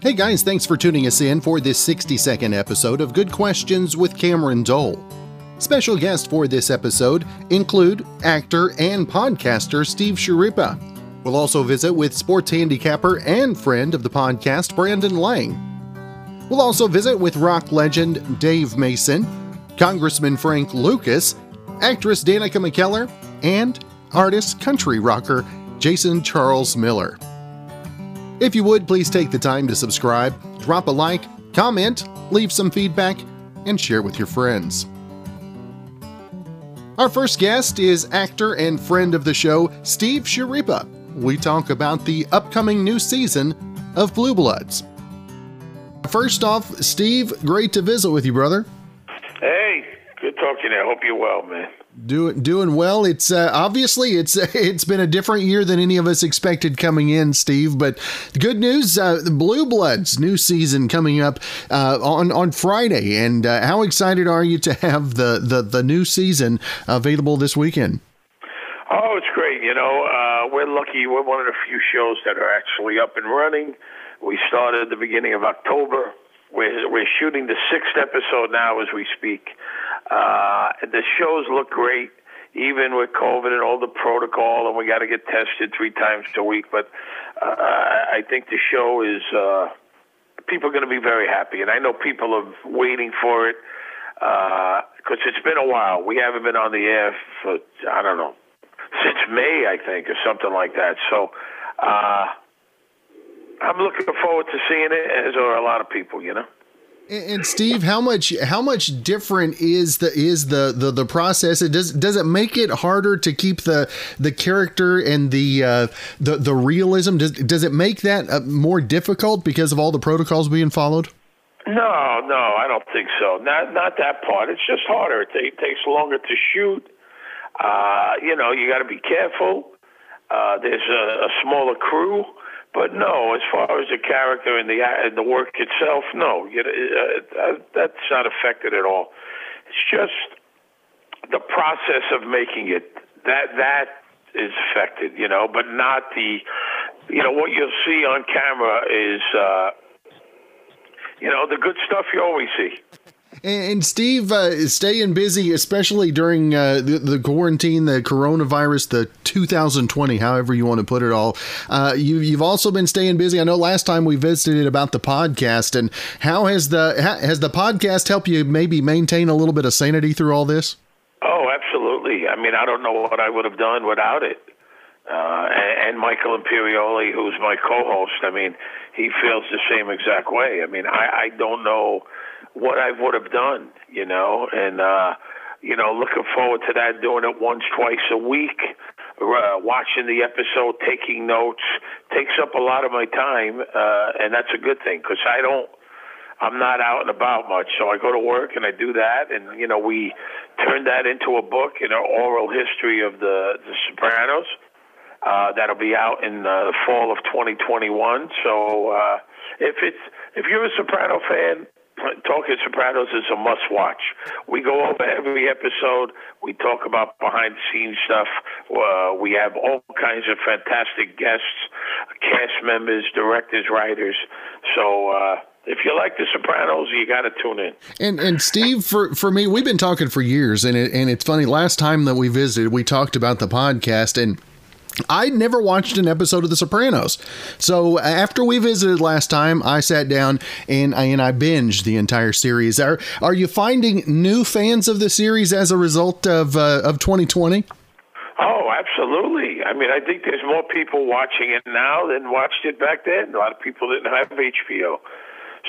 Hey guys, thanks for tuning us in for this 60-second episode of Good Questions with Cameron Dole. Special guests for this episode include actor and podcaster Steve Schirripa. We'll also visit with sports handicapper and friend of the podcast, Brandon Lang. We'll also visit with rock legend Dave Mason, Congressman Frank Lucas, actress Danica McKellar, and artist country rocker Jason Charles Miller. If you would, please take the time to subscribe, drop a like, comment, leave some feedback, and share with your friends. Our first guest is actor and friend of the show, Steve Schirripa. We talk about the upcoming new season of Blue Bloods. First off, Steve, great to visit with you, brother. Hey, good talking to you. I hope you're well, man. Doing well. It's obviously it's been a different year than any of us expected coming in, Steve. But the good news, the Blue Bloods new season coming up on Friday. And how excited are you to have the new season available this weekend? Oh, it's great. You know, we're lucky. We're one of the few shows that are actually up and running. We started at the beginning of October. We're shooting the 6th episode now as we speak. The shows look great, even with COVID and all the protocol, and we got to get tested 3 times a week. But I think the show is people are going to be very happy, and I know people are waiting for it because it's been a while. We haven't been on the air for, I don't know, since May, I think, or something like that. So I'm looking forward to seeing it, as are a lot of people, you know. And Steve, how much different is the process? Does it make it harder to keep the character and the realism? Does it make that more difficult because of all the protocols being followed? No, I don't think so. Not that part. It's just harder. It takes longer to shoot. You know, you got to be careful. There's a smaller crew. But no, as far as the character and the work itself, no, that's not affected at all. It's just the process of making it that is affected, you know. But not the, you know, what you'll see on camera is, you know, the good stuff you always see. And Steve, staying busy, especially during the quarantine, the coronavirus, the 2020, however you want to put it all. You've also been staying busy. I know last time we visited about the podcast, and how has the podcast helped you maybe maintain a little bit of sanity through all this? Oh, absolutely. I mean, I don't know what I would have done without it. And Michael Imperioli, who's my co-host, I mean, he feels the same exact way. I mean, I don't know what I would have done, you know, and, you know, looking forward to that, doing it once, twice a week, watching the episode, taking notes, takes up a lot of my time, and that's a good thing, because I'm not out and about much, so I go to work and I do that, and, you know, we turn that into a book, you know, oral history of the Sopranos, that'll be out in the fall of 2021, so if you're a Soprano fan, Talking Sopranos is a must-watch. We go over every episode. We talk about behind-the-scenes stuff. We have all kinds of fantastic guests, cast members, directors, writers. So if you like The Sopranos, you got to tune in. And Steve, for me, we've been talking for years, and it's funny. Last time that we visited, we talked about the podcast, and I'd never watched an episode of The Sopranos. So after we visited last time, I sat down and I binged the entire series. Are you finding new fans of the series as a result of 2020? Oh, absolutely. I mean, I think there's more people watching it now than watched it back then. A lot of people didn't have HBO.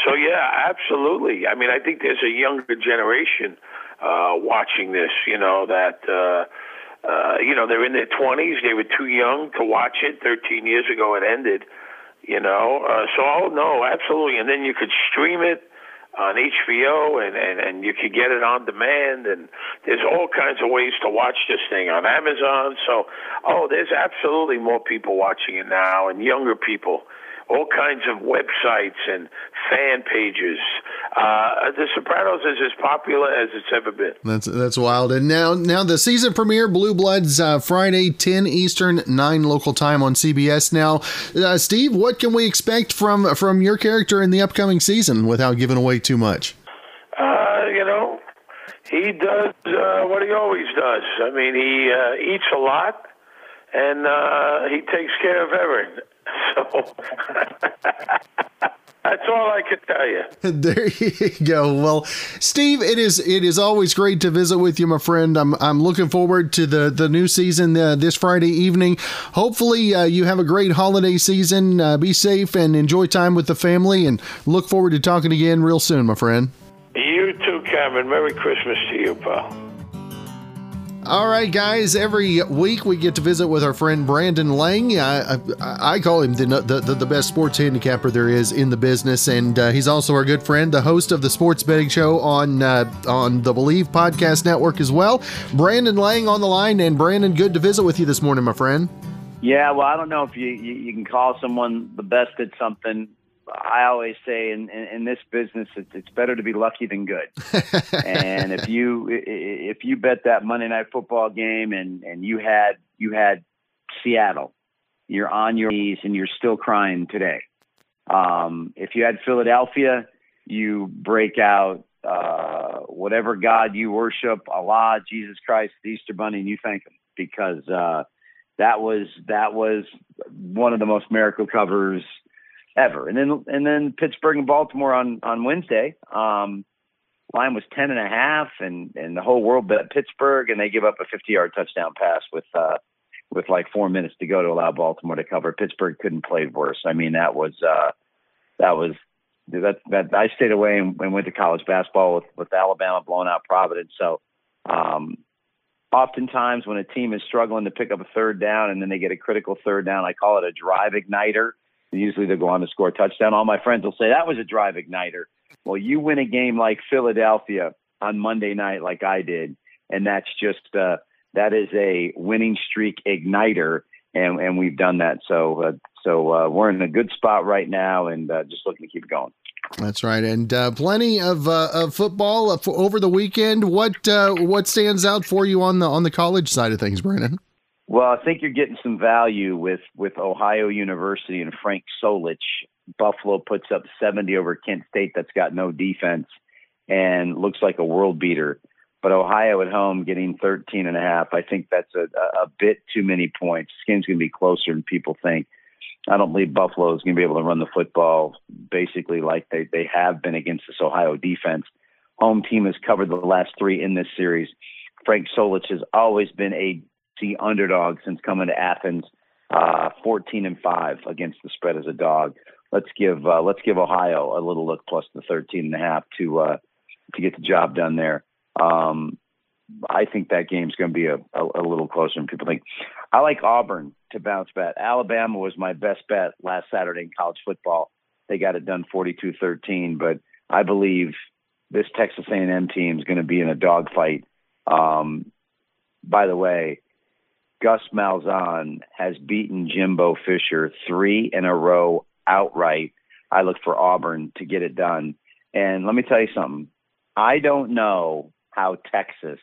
So, yeah, absolutely. I mean, I think there's a younger generation watching this, you know, that... you know, they're in their 20s. They were too young to watch it. 13 years ago it ended, you know. No, absolutely. And then you could stream it on HBO and you could get it on demand. And there's all kinds of ways to watch this thing on Amazon. So, there's absolutely more people watching it now and younger people, all kinds of websites and fan pages. The Sopranos is as popular as it's ever been. That's wild. And now the season premiere, Blue Bloods, Friday, 10 Eastern, 9 local time on CBS. Now, Steve, what can we expect from your character in the upcoming season without giving away too much? He does what he always does. I mean, he eats a lot, and he takes care of everything. So that's all I can tell you. There you go. Well, Steve, it is always great to visit with you, my friend. I'm looking forward to the new season this Friday evening. Hopefully you have a great holiday season. Be safe and enjoy time with the family, and look forward to talking again real soon, my friend. You too, Cameron. Merry Christmas to you, pal. All right, guys, every week we get to visit with our friend Brandon Lang. I call him the best sports handicapper there is in the business, and he's also our good friend, the host of the Sports Betting Show on the Believe Podcast Network as well. Brandon Lang on the line, and Brandon, good to visit with you this morning, my friend. Yeah, well, I don't know if you can call someone the best at something. I always say in this business, it's better to be lucky than good. And if you bet that Monday Night Football game and you had Seattle, you're on your knees and you're still crying today. If you had Philadelphia, you break out whatever God you worship, Allah, Jesus Christ, the Easter Bunny, and you thank him, because that was one of the most miracle covers ever. And then Pittsburgh and Baltimore on Wednesday, line was 10.5, and the whole world bet Pittsburgh, and they give up a 50-yard touchdown pass with like 4 minutes to go to allow Baltimore to cover. Pittsburgh couldn't play worse. I mean, that I stayed away and went to college basketball with Alabama blowing out Providence. So, oftentimes when a team is struggling to pick up a third down and then they get a critical third down, I call it a drive igniter. Usually they'll go on to score a touchdown. All my friends will say, that was a drive igniter. Well, you win a game like Philadelphia on Monday night like I did, and that's just that is a winning streak igniter, and we've done that. So we're in a good spot right now, and just looking to keep going. That's right, and plenty of football over the weekend. What stands out for you on the college side of things, Brandon? Well, I think you're getting some value with Ohio University and Frank Solich. Buffalo puts up 70 over Kent State, that's got no defense and looks like a world beater. But Ohio at home getting 13.5, I think that's a bit too many points. This game's going to be closer than people think. I don't believe Buffalo is going to be able to run the football basically like they have been against this Ohio defense. Home team has covered the last three in this series. Frank Solich has always been a underdog since coming to Athens, 14-5 against the spread as a dog. Let's give Ohio a little look plus the 13.5 to get the job done there. I think that game's going to be a little closer than people think. I like Auburn to bounce back. Alabama was my best bet last Saturday in college football. They got it done 42-13, but I believe this Texas A&M team is going to be in a dogfight. By the way, Gus Malzahn has beaten Jimbo Fisher 3 in a row outright. I look for Auburn to get it done. And let me tell you something. I don't know how Texas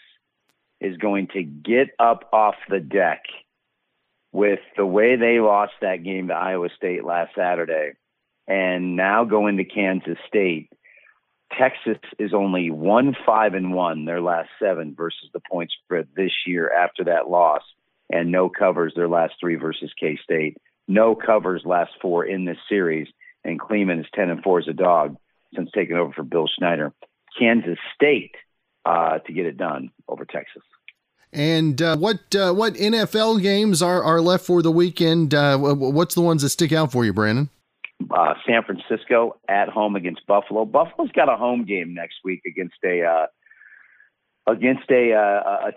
is going to get up off the deck with the way they lost that game to Iowa State last Saturday and now go into Kansas State. Texas is only 1-5-1 their last 7 versus the point spread this year after that loss. And no covers their last 3 versus K-State. No covers last 4 in this series. And Kleeman is 10-4 as a dog since taking over for Bill Schneider. Kansas State to get it done over Texas. And what NFL games are left for the weekend? What's the ones that stick out for you, Brandon? San Francisco at home against Buffalo. Buffalo's got a home game next week against a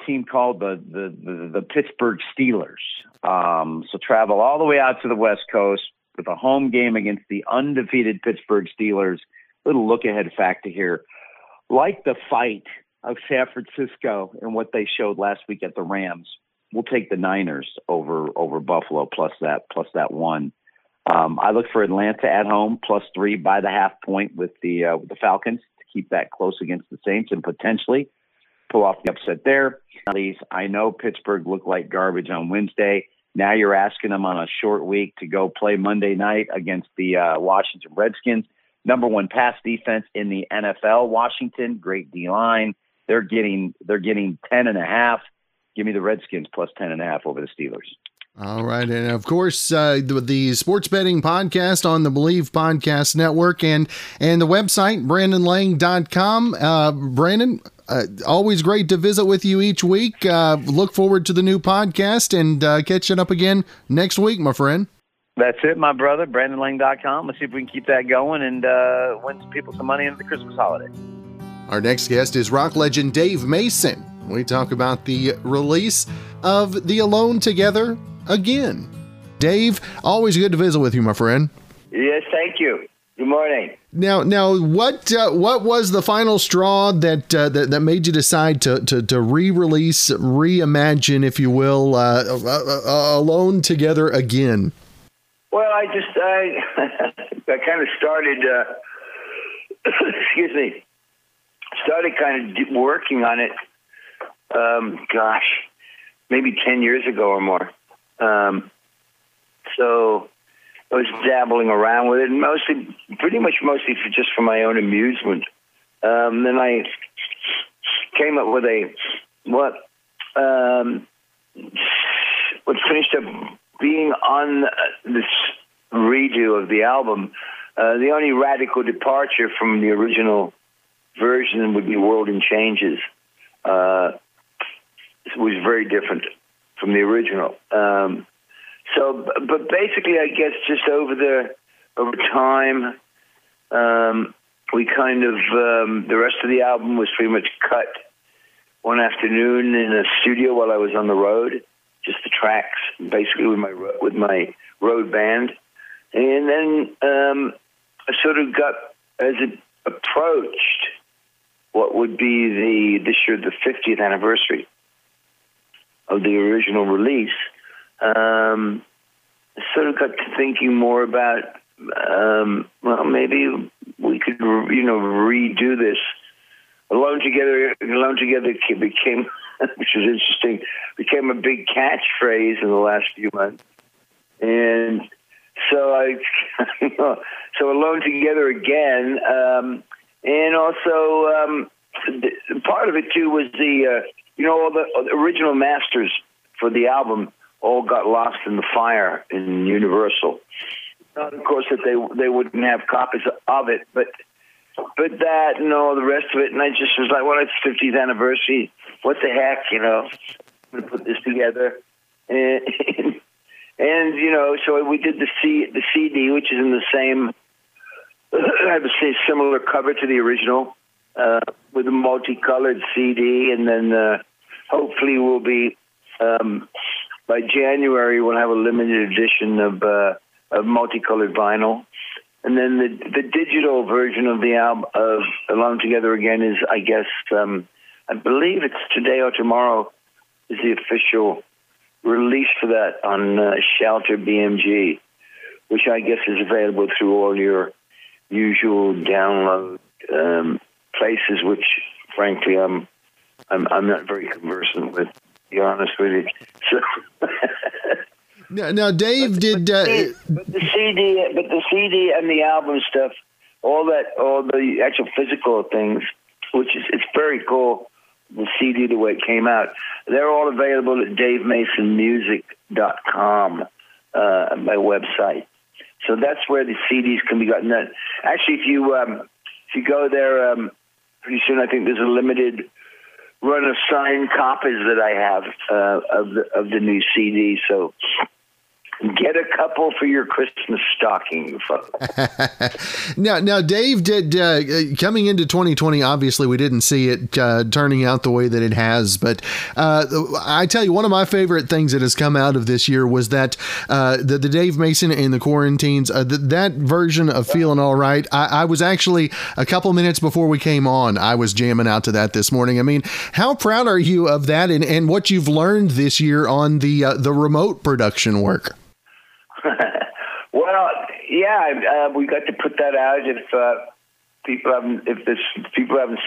team called the Pittsburgh Steelers. So travel all the way out to the West Coast with a home game against the undefeated Pittsburgh Steelers. Little look-ahead factor here. Like the fight of San Francisco and what they showed last week at the Rams, we'll take the Niners over Buffalo plus that 1. I look for Atlanta at home +3 by the half point with the Falcons to keep that close against the Saints and potentially pull off the upset there. I know Pittsburgh looked like garbage on Wednesday. Now you're asking them on a short week to go play Monday night against the Washington Redskins. Number 1 pass defense in the NFL. Washington, great D-line. They're getting 10.5. Give me the Redskins +10.5 over the Steelers. All right. And of course, the sports betting podcast on the Believe Podcast Network and the website, BrandonLang.com. Brandon, always great to visit with you each week. Look forward to the new podcast and catching up again next week, my friend. That's it, my brother, BrandonLang.com. Let's see if we can keep that going and win some people some money into the Christmas holiday. Our next guest is rock legend Dave Mason. We talk about the release of the Alone Together Again. Dave, always good to visit with you, my friend. Yes, thank you. Good morning. Now, what was the final straw that made you decide to re-release, reimagine, if you will, Alone Together Again? Well, I kind of started. Excuse me. Started kind of working on it. Maybe 10 years ago or more. So I was dabbling around with it, pretty much mostly for my own amusement. Then I came up with what finished up being on this redo of the album. The only radical departure from the original version would be World in Changes. It was very different from the original. But basically, I guess just over time, we kind of the rest of the album was pretty much cut one afternoon in a studio while I was on the road, just the tracks, basically with my road band, and then I sort of got as it approached what would be this year the 50th anniversary of the original release. I sort of got to thinking more about, maybe we could, redo this. Alone Together became, which was interesting, became a big catchphrase in the last few months. And so Alone Together Again, and also part of it too was the all the original masters for the album all got lost in the fire in Universal. Not, of course, that they wouldn't have copies of it, but that and all the rest of it. And I just was like, well, it's 50th anniversary. What the heck, I'm gonna put this together. And so we did the CD, which is in the same. I have a similar cover to the original with a multicolored CD, and then hopefully we'll be by January we'll have a limited edition of multicolored vinyl, and then the digital version of the album of Alone Together Again is, I guess, I believe it's today or tomorrow is the official release for that on Shelter BMG, which I guess is available through all your usual download places, which frankly I'm not very conversant with, to be honest with you. So now Dave but the CD and the album stuff, all the actual physical things, which is, it's very cool, the CD, the way it came out, they're all available at DaveMasonMusic.com, my website. So that's where the CDs can be gotten. Actually, if you go there, pretty soon I think there's a limited run of signed copies that I have of the new CD. So get a couple for your Christmas stocking, folks. Now, Dave, did coming into 2020, obviously we didn't see it turning out the way that it has. But I tell you, one of my favorite things that has come out of this year was that the Dave Mason and the Quarantines, that version of Feeling All Right. I was actually, a couple minutes before we came on, I was jamming out to that this morning. I mean, how proud are you of that and what you've learned this year on the remote production work? Well, Yeah, we got to put that out. If people haven't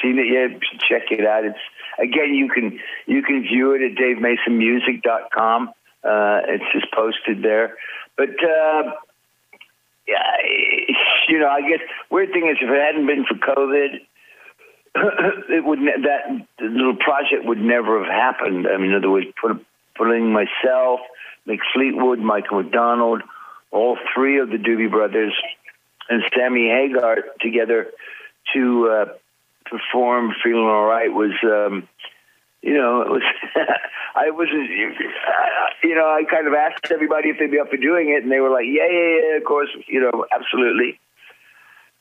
seen it yet, you should check it out. It's again, you can view it at DaveMasonMusic.com. It's just posted there. But yeah, you know, I guess weird thing is, if it hadn't been for COVID, that little project would never have happened. I mean, in other words, putting myself, Mick Fleetwood, Michael McDonald, all three of the Doobie Brothers, and Sammy Hagar together to perform "Feeling All Right" was, I wasn't, I kind of asked everybody if they'd be up for doing it, and they were like, yeah, of course, absolutely.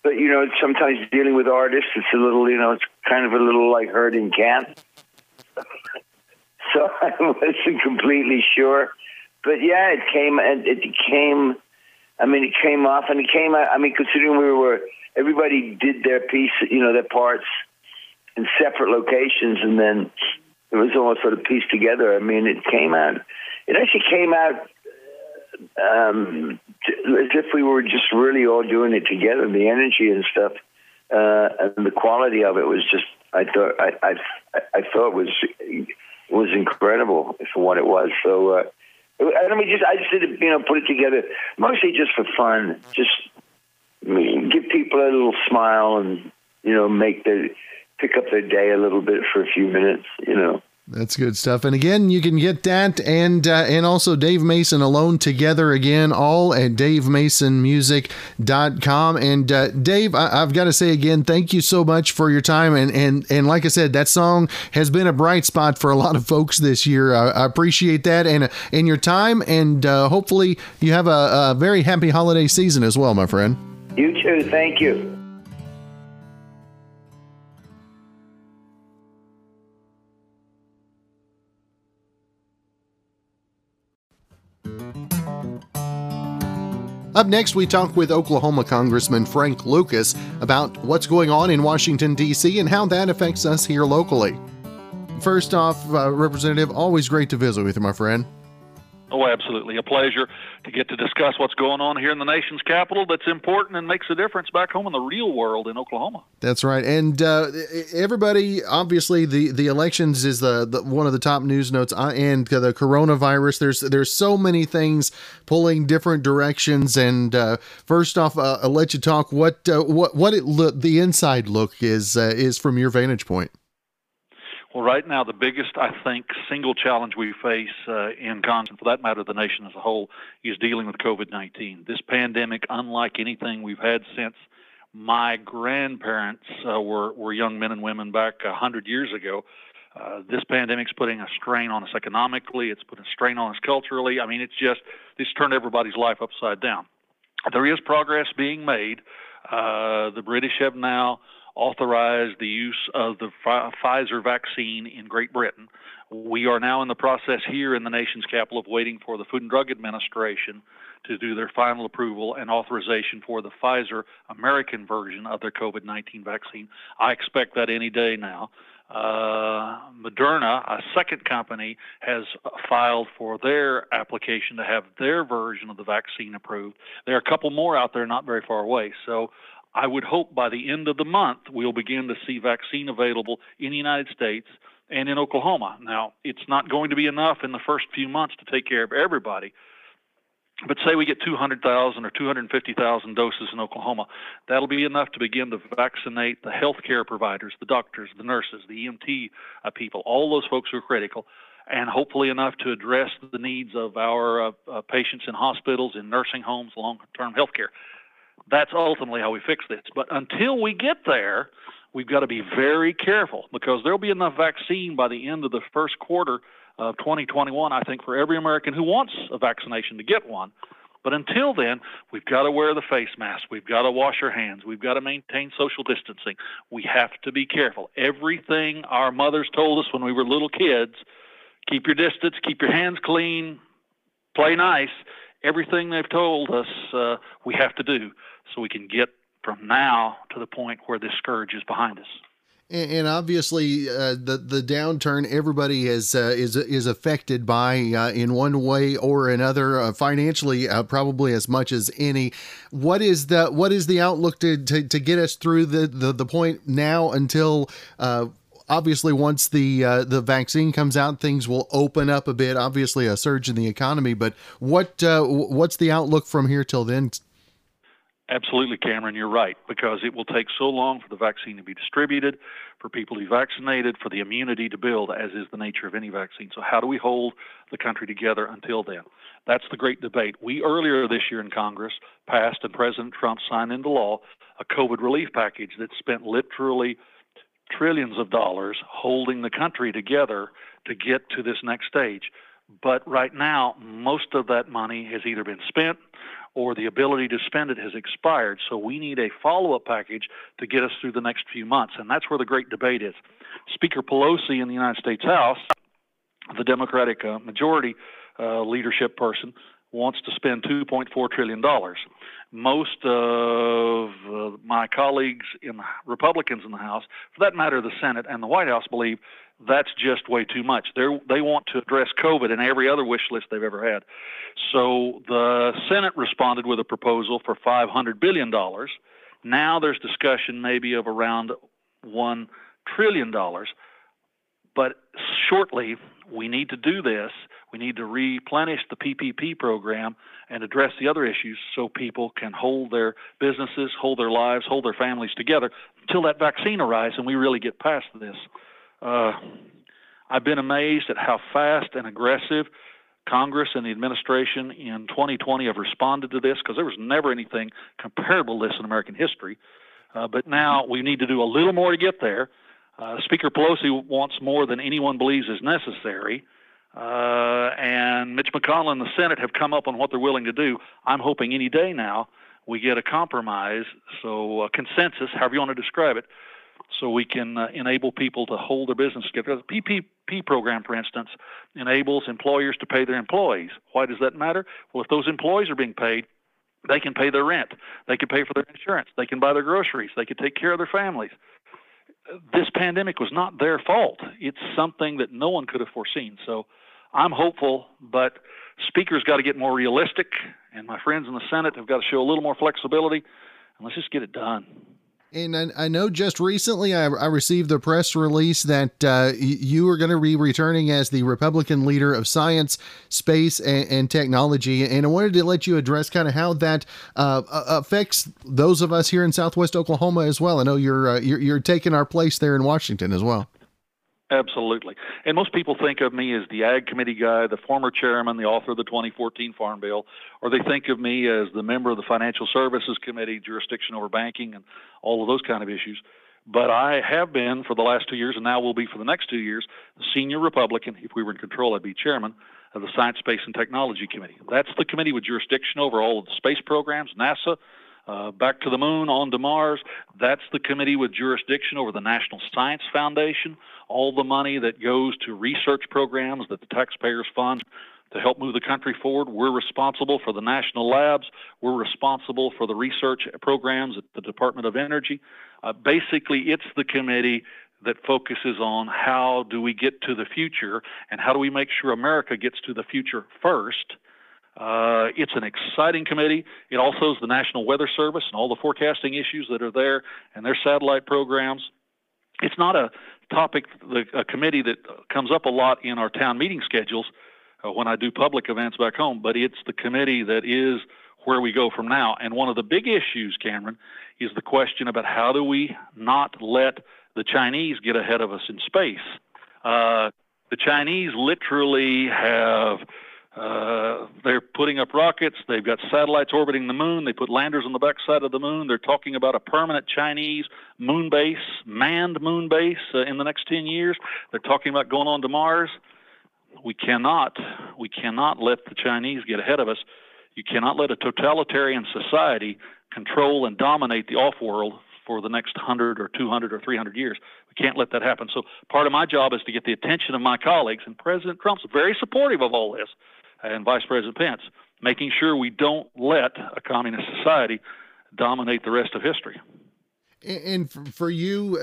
But, sometimes dealing with artists, it's a little, it's kind of a little like herding cats. So I wasn't completely sure. But yeah, it came off, I mean, considering everybody did their piece, their parts in separate locations, and then it was almost sort of pieced together. I mean, it actually came out as if we were just really all doing it together. The energy and stuff, and the quality of it was just, I thought was incredible for what it was. So, I just did it, put it together mostly just for fun. Just give people a little smile, and pick up their day a little bit for a few minutes. That's good stuff. And again, you can get that and also Dave Mason Alone Together Again, all at DaveMasonMusic.com. And Dave, I've got to say again, thank you so much for your time. And like I said, that song has been a bright spot for a lot of folks this year. I appreciate that and your time. And hopefully you have a very happy holiday season as well, my friend. You too. Thank you. Up next, we talk with Oklahoma Congressman Frank Lucas about what's going on in Washington, D.C. and how that affects us here locally. First off, Representative, always great to visit with you, my friend. Oh, absolutely. A pleasure to get to discuss what's going on here in the nation's capital that's important and makes a difference back home in the real world in Oklahoma. That's right. And everybody, obviously, the elections is the one of the top news notes, and the coronavirus. There's so many things pulling different directions. And first off, I'll let you talk what the inside look is from your vantage point. Well, right now, the biggest, I think, single challenge we face in Congress, and for that matter, the nation as a whole, is dealing with COVID-19. This pandemic, unlike anything we've had since my grandparents were young men and women back 100 years ago, this pandemic's putting a strain on us economically. It's putting a strain on us culturally. I mean, it's turned everybody's life upside down. There is progress being made. The British have now authorized the use of the Pfizer vaccine in Great Britain. We are now in the process here in the nation's capital of waiting for the Food and Drug Administration to do their final approval and authorization for the Pfizer American version of their COVID-19 vaccine. I expect that any day now. Moderna, a second company, has filed for their application to have their version of the vaccine approved. There are a couple more out there not very far away. So I would hope by the end of the month, we'll begin to see vaccine available in the United States and in Oklahoma. Now, it's not going to be enough in the first few months to take care of everybody, but say we get 200,000 or 250,000 doses in Oklahoma, that'll be enough to begin to vaccinate the healthcare providers, the doctors, the nurses, the EMT people, all those folks who are critical, and hopefully enough to address the needs of our patients in hospitals, in nursing homes, long-term healthcare. That's ultimately how we fix this. But until we get there, we've got to be very careful, because there'll be enough vaccine by the end of the first quarter of 2021, I think, for every American who wants a vaccination to get one. But until then, we've got to wear the face mask. We've got to wash our hands. We've got to maintain social distancing. We have to be careful. Everything our mothers told us when we were little kids, keep your distance, keep your hands clean, play nice. Everything they've told us we have to do so we can get from now to the point where this scourge is behind us. And obviously, the downturn everybody is affected by in one way or another, financially, probably as much as any. What is the outlook to get us through the point now until obviously once the vaccine comes out, things will open up a bit. Obviously, a surge in the economy, but what's the outlook from here till then? Absolutely, Cameron, you're right, because it will take so long for the vaccine to be distributed, for people to be vaccinated, for the immunity to build, as is the nature of any vaccine. So how do we hold the country together until then? That's the great debate. We earlier this year in Congress passed, and President Trump signed into law, a COVID relief package that spent literally trillions of dollars holding the country together to get to this next stage. But right now, most of that money has either been spent or the ability to spend it has expired. So we need a follow-up package to get us through the next few months. And that's where the great debate is. Speaker Pelosi in the United States House, the Democratic majority leadership person, wants to spend $2.4 trillion. Most of my colleagues Republicans in the House, for that matter, the Senate and the White House, believe that's just way too much. They want to address COVID and every other wish list they've ever had. So the Senate responded with a proposal for $500 billion. Now there's discussion maybe of around $1 trillion. But shortly, we need to do this. We need to replenish the PPP program and address the other issues so people can hold their businesses, hold their lives, hold their families together until that vaccine arrives and we really get past this. I've been amazed at how fast and aggressive Congress and the administration in 2020 have responded to this, because there was never anything comparable to this in American history. But now we need to do a little more to get there. Speaker Pelosi wants more than anyone believes is necessary. And Mitch McConnell and the Senate have come up on what they're willing to do. I'm hoping any day now we get a compromise, so a consensus, however you want to describe it, so we can enable people to hold their business together. The PPP program, for instance, enables employers to pay their employees. Why does that matter? Well, if those employees are being paid, they can pay their rent. They can pay for their insurance. They can buy their groceries. They can take care of their families. This pandemic was not their fault. It's something that no one could have foreseen. So I'm hopeful, but speakers got to get more realistic, and my friends in the Senate have got to show a little more flexibility, and let's just get it done. And I know just recently I received the press release that you are going to be returning as the Republican leader of science, space, and technology. And I wanted to let you address kind of how that affects those of us here in Southwest Oklahoma as well. I know you're taking our place there in Washington as well. Absolutely. And most people think of me as the Ag Committee guy, the former chairman, the author of the 2014 Farm Bill, or they think of me as the member of the Financial Services Committee, jurisdiction over banking, and all of those kind of issues. But I have been for the last 2 years, and now will be for the next 2 years, the senior Republican. If we were in control, I'd be chairman of the Science, Space, and Technology Committee. That's the committee with jurisdiction over all of the space programs, NASA, back to the moon, on to Mars. That's the committee with jurisdiction over the National Science Foundation, all the money that goes to research programs that the taxpayers fund to help move the country forward. We're responsible for the national labs. We're responsible for the research programs at the Department of Energy. Basically, it's the committee that focuses on how do we get to the future and how do we make sure America gets to the future first. It's an exciting committee. It also is the National Weather Service and all the forecasting issues that are there and their satellite programs. It's not a topic, a committee that comes up a lot in our town meeting schedules when I do public events back home, but it's the committee that is where we go from now. And one of the big issues, Cameron, is the question about how do we not let the Chinese get ahead of us in space. The Chinese literally have... they're putting up rockets. They've got satellites orbiting the moon. They put landers on the backside of the moon. They're talking about a permanent Chinese moon base, manned moon base in the next 10 years. They're talking about going on to Mars. We cannot let the Chinese get ahead of us. You cannot let a totalitarian society control and dominate the off-world for the next 100 or 200 or 300 years. We can't let that happen. So part of my job is to get the attention of my colleagues, and President Trump's very supportive of all this, and Vice President Pence, making sure we don't let a communist society dominate the rest of history. And for you,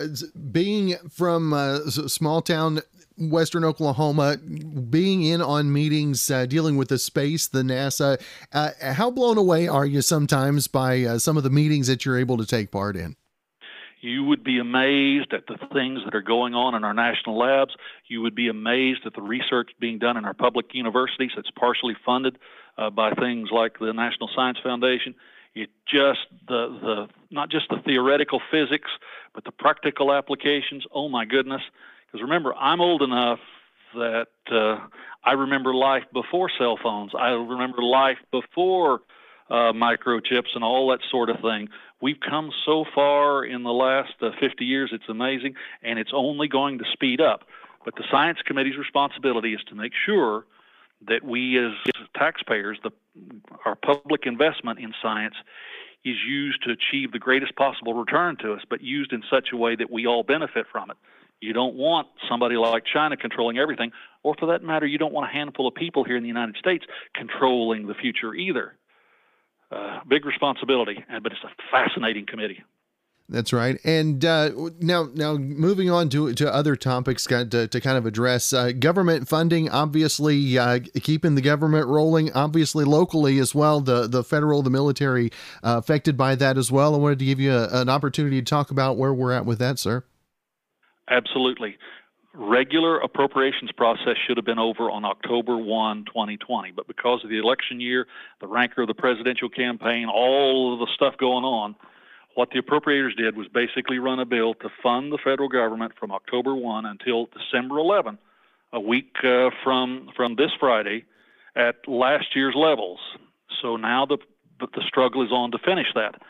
being from a small town, Western Oklahoma, being in on meetings, dealing with the space, the NASA, how blown away are you sometimes by some of the meetings that you're able to take part in? You would be amazed at the things that are going on in our national labs. You would be amazed at the research being done in our public universities that's partially funded by things like the National Science Foundation. It just, the not just the theoretical physics, but the practical applications, oh my goodness. Because remember, I'm old enough that I remember life before cell phones. I remember life before microchips and all that sort of thing. We've come so far in the last 50 years, it's amazing, and it's only going to speed up. But the Science Committee's responsibility is to make sure that we as taxpayers, our public investment in science is used to achieve the greatest possible return to us, but used in such a way that we all benefit from it. You don't want somebody like China controlling everything, or for that matter, you don't want a handful of people here in the United States controlling the future either. Big responsibility, but it's a fascinating committee. That's right. And now moving on to other topics to kind of address government funding, obviously keeping the government rolling, obviously locally as well, the federal, the military affected by that as well. I wanted to give you an opportunity to talk about where we're at with that, sir. Absolutely. Regular appropriations process should have been over on October 1, 2020, but because of the election year, the rancor of the presidential campaign, all of the stuff going on, what the appropriators did was basically run a bill to fund the federal government from October 1 until December 11, a week from this Friday, at last year's levels. So now the struggle is on to finish that.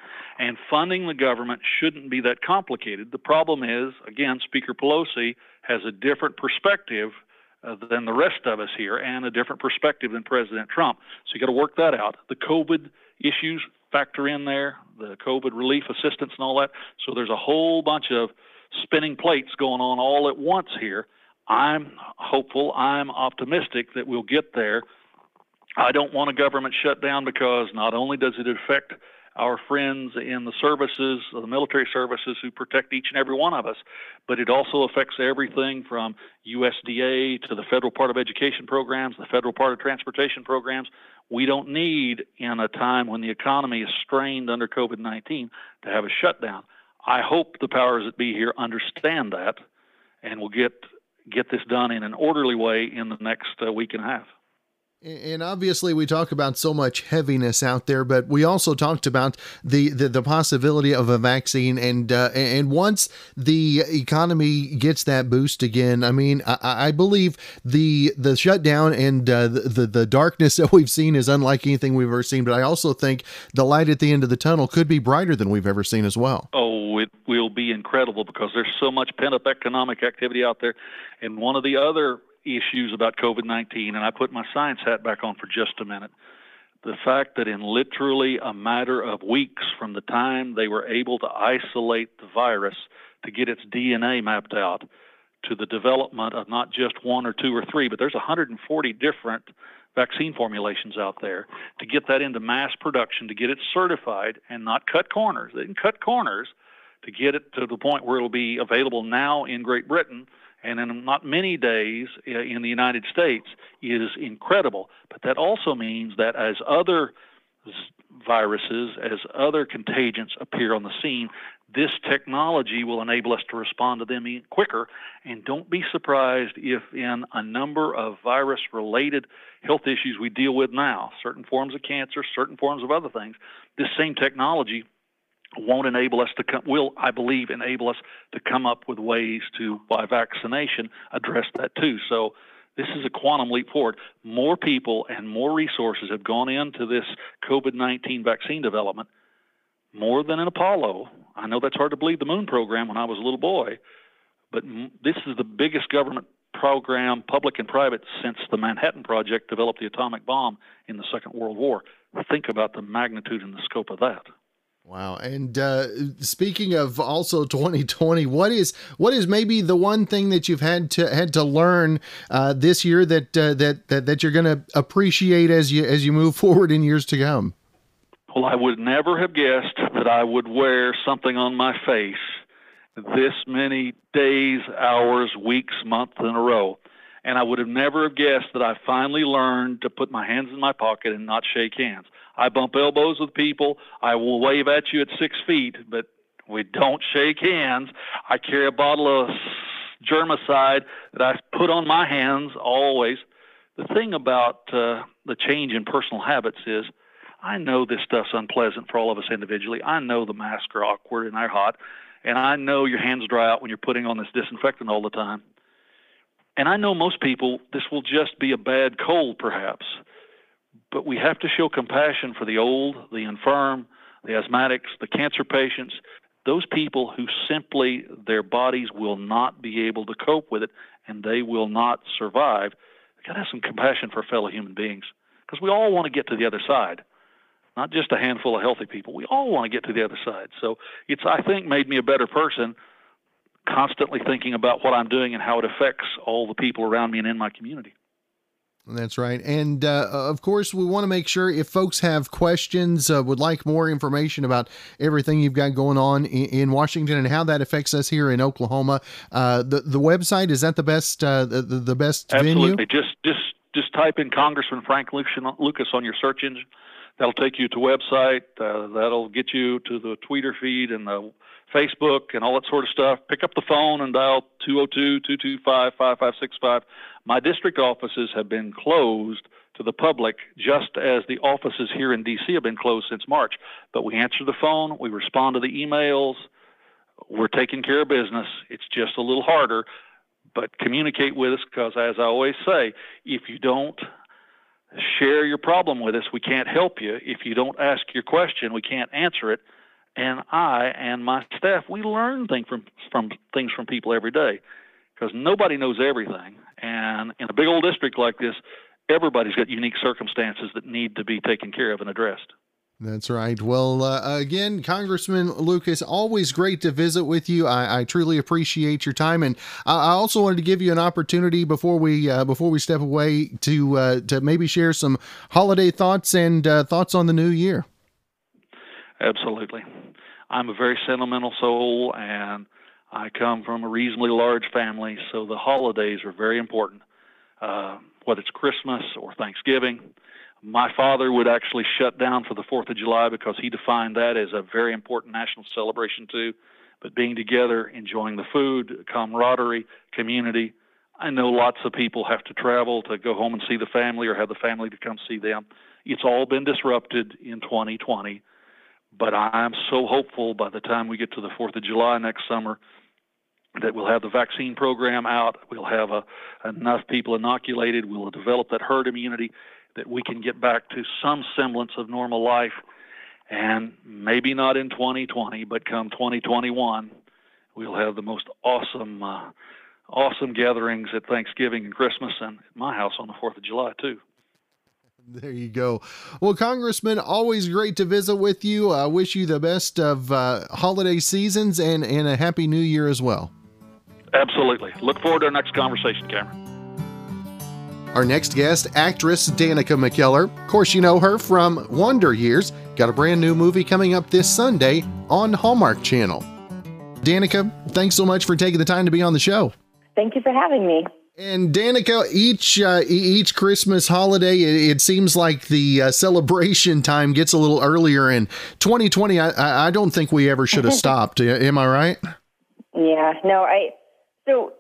And funding the government shouldn't be that complicated. The problem is, again, Speaker Pelosi has a different perspective than the rest of us here, and a different perspective than President Trump. So you got to work that out. The COVID issues factor in there, the COVID relief assistance and all that. So there's a whole bunch of spinning plates going on all at once here. I'm hopeful, I'm optimistic that we'll get there. I don't want a government shutdown because not only does it affect our friends in the services, the military services who protect each and every one of us, but it also affects everything from USDA to the federal part of education programs, the federal part of transportation programs. We don't need, in a time when the economy is strained under COVID-19, to have a shutdown. I hope the powers that be here understand that and will get this done in an orderly way in the next week and a half. And obviously we talk about so much heaviness out there, but we also talked about the possibility of a vaccine. And once the economy gets that boost again, I mean, I believe the shutdown and the darkness that we've seen is unlike anything we've ever seen. But I also think the light at the end of the tunnel could be brighter than we've ever seen as well. Oh, it will be incredible because there's so much pent-up economic activity out there. And one of the other issues about COVID-19, and I put my science hat back on for just a minute, the fact that in literally a matter of weeks from the time they were able to isolate the virus to get its DNA mapped out to the development of not just one or two or three, but there's 140 different vaccine formulations out there, to get that into mass production, to get it certified and not cut corners. They didn't cut corners to get it to the point where it'll be available now in Great Britain and in not many days in the United States is incredible. But that also means that as other viruses, as other contagions appear on the scene, this technology will enable us to respond to them quicker. And don't be surprised if in a number of virus-related health issues we deal with now, certain forms of cancer, certain forms of other things, this same technology will, I believe, enable us to come up with ways to, by vaccination, address that too. So this is a quantum leap forward. More people and more resources have gone into this COVID-19 vaccine development, more than in Apollo. I know that's hard to believe, the moon program when I was a little boy, but this is the biggest government program, public and private, since the Manhattan Project developed the atomic bomb in the Second World War. Think about the magnitude and the scope of that. Wow. And speaking of also 2020, what is maybe the one thing that you've had to learn this year that you're going to appreciate as you move forward in years to come? example, I would never have guessed that I would wear something on my face this many days, hours, weeks, months in a row. And I would have never have guessed that I finally learned to put my hands in my pocket and not shake hands. I bump elbows with people. I will wave at you at 6 feet, but we don't shake hands. I carry a bottle of germicide that I put on my hands always. The thing about the change in personal habits is I know this stuff's unpleasant for all of us individually. I know the masks are awkward and they're hot. And I know your hands dry out when you're putting on this disinfectant all the time. And I know most people, this will just be a bad cold perhaps. But we have to show compassion for the old, the infirm, the asthmatics, the cancer patients, those people who simply their bodies will not be able to cope with it and they will not survive. We've got to have some compassion for fellow human beings because we all want to get to the other side. Not just a handful of healthy people. We all want to get to the other side. So it's, I think, made me a better person, constantly thinking about what I'm doing and how it affects all the people around me and in my community. That's right. And, of course, we want to make sure if folks have questions, would like more information about everything you've got going on in Washington and how that affects us here in Oklahoma, the website, is that the best, the best venue? Absolutely. Just type in Congressman Frank Lucas on your search engine. That'll take you to website. That'll get you to the Twitter feed and the Facebook and all that sort of stuff. Pick up the phone and dial 202-225-5565. My district offices have been closed to the public, just as the offices here in D.C. have been closed since March. But we answer the phone. We respond to the emails. We're taking care of business. It's just a little harder. But communicate with us because, as I always say, if you don't share your problem with us, we can't help you. If you don't ask your question, we can't answer it. And I and my staff, we learn things from things from people every day because nobody knows everything. And in a big old district like this, everybody's got unique circumstances that need to be taken care of and addressed. That's right. Well, again, Congressman Lucas, always great to visit with you. I truly appreciate your time. And I also wanted to give you an opportunity before we step away to maybe share some holiday thoughts and thoughts on the new year. Absolutely. I'm a very sentimental soul, and I come from a reasonably large family, so the holidays are very important, whether it's Christmas or Thanksgiving. My father would actually shut down for the 4th of July because he defined that as a very important national celebration too. But being together, enjoying the food, camaraderie, community. I know lots of people have to travel to go home and see the family or have the family to come see them. It's all been disrupted in 2020. But I'm so hopeful by the time we get to the 4th of July next summer that we'll have the vaccine program out. We'll have enough people inoculated. We'll develop that herd immunity, that we can get back to some semblance of normal life, and maybe not in 2020, but come 2021, we'll have the most awesome, awesome gatherings at Thanksgiving and Christmas and at my house on the 4th of July too. There you go. Well, Congressman, always great to visit with you. I wish you the best of holiday seasons and a happy new year as well. Absolutely. Look forward to our next conversation, Cameron. Our next guest, actress Danica McKellar. Of course, you know her from Wonder Years. Got a brand new movie coming up this Sunday on Hallmark Channel. Danica, thanks so much for taking the time to be on the show. Thank you for having me. And Danica, each Christmas holiday, it seems like the celebration time gets a little earlier. In 2020, I don't think we ever should have stopped. Am I right? Yeah. No. So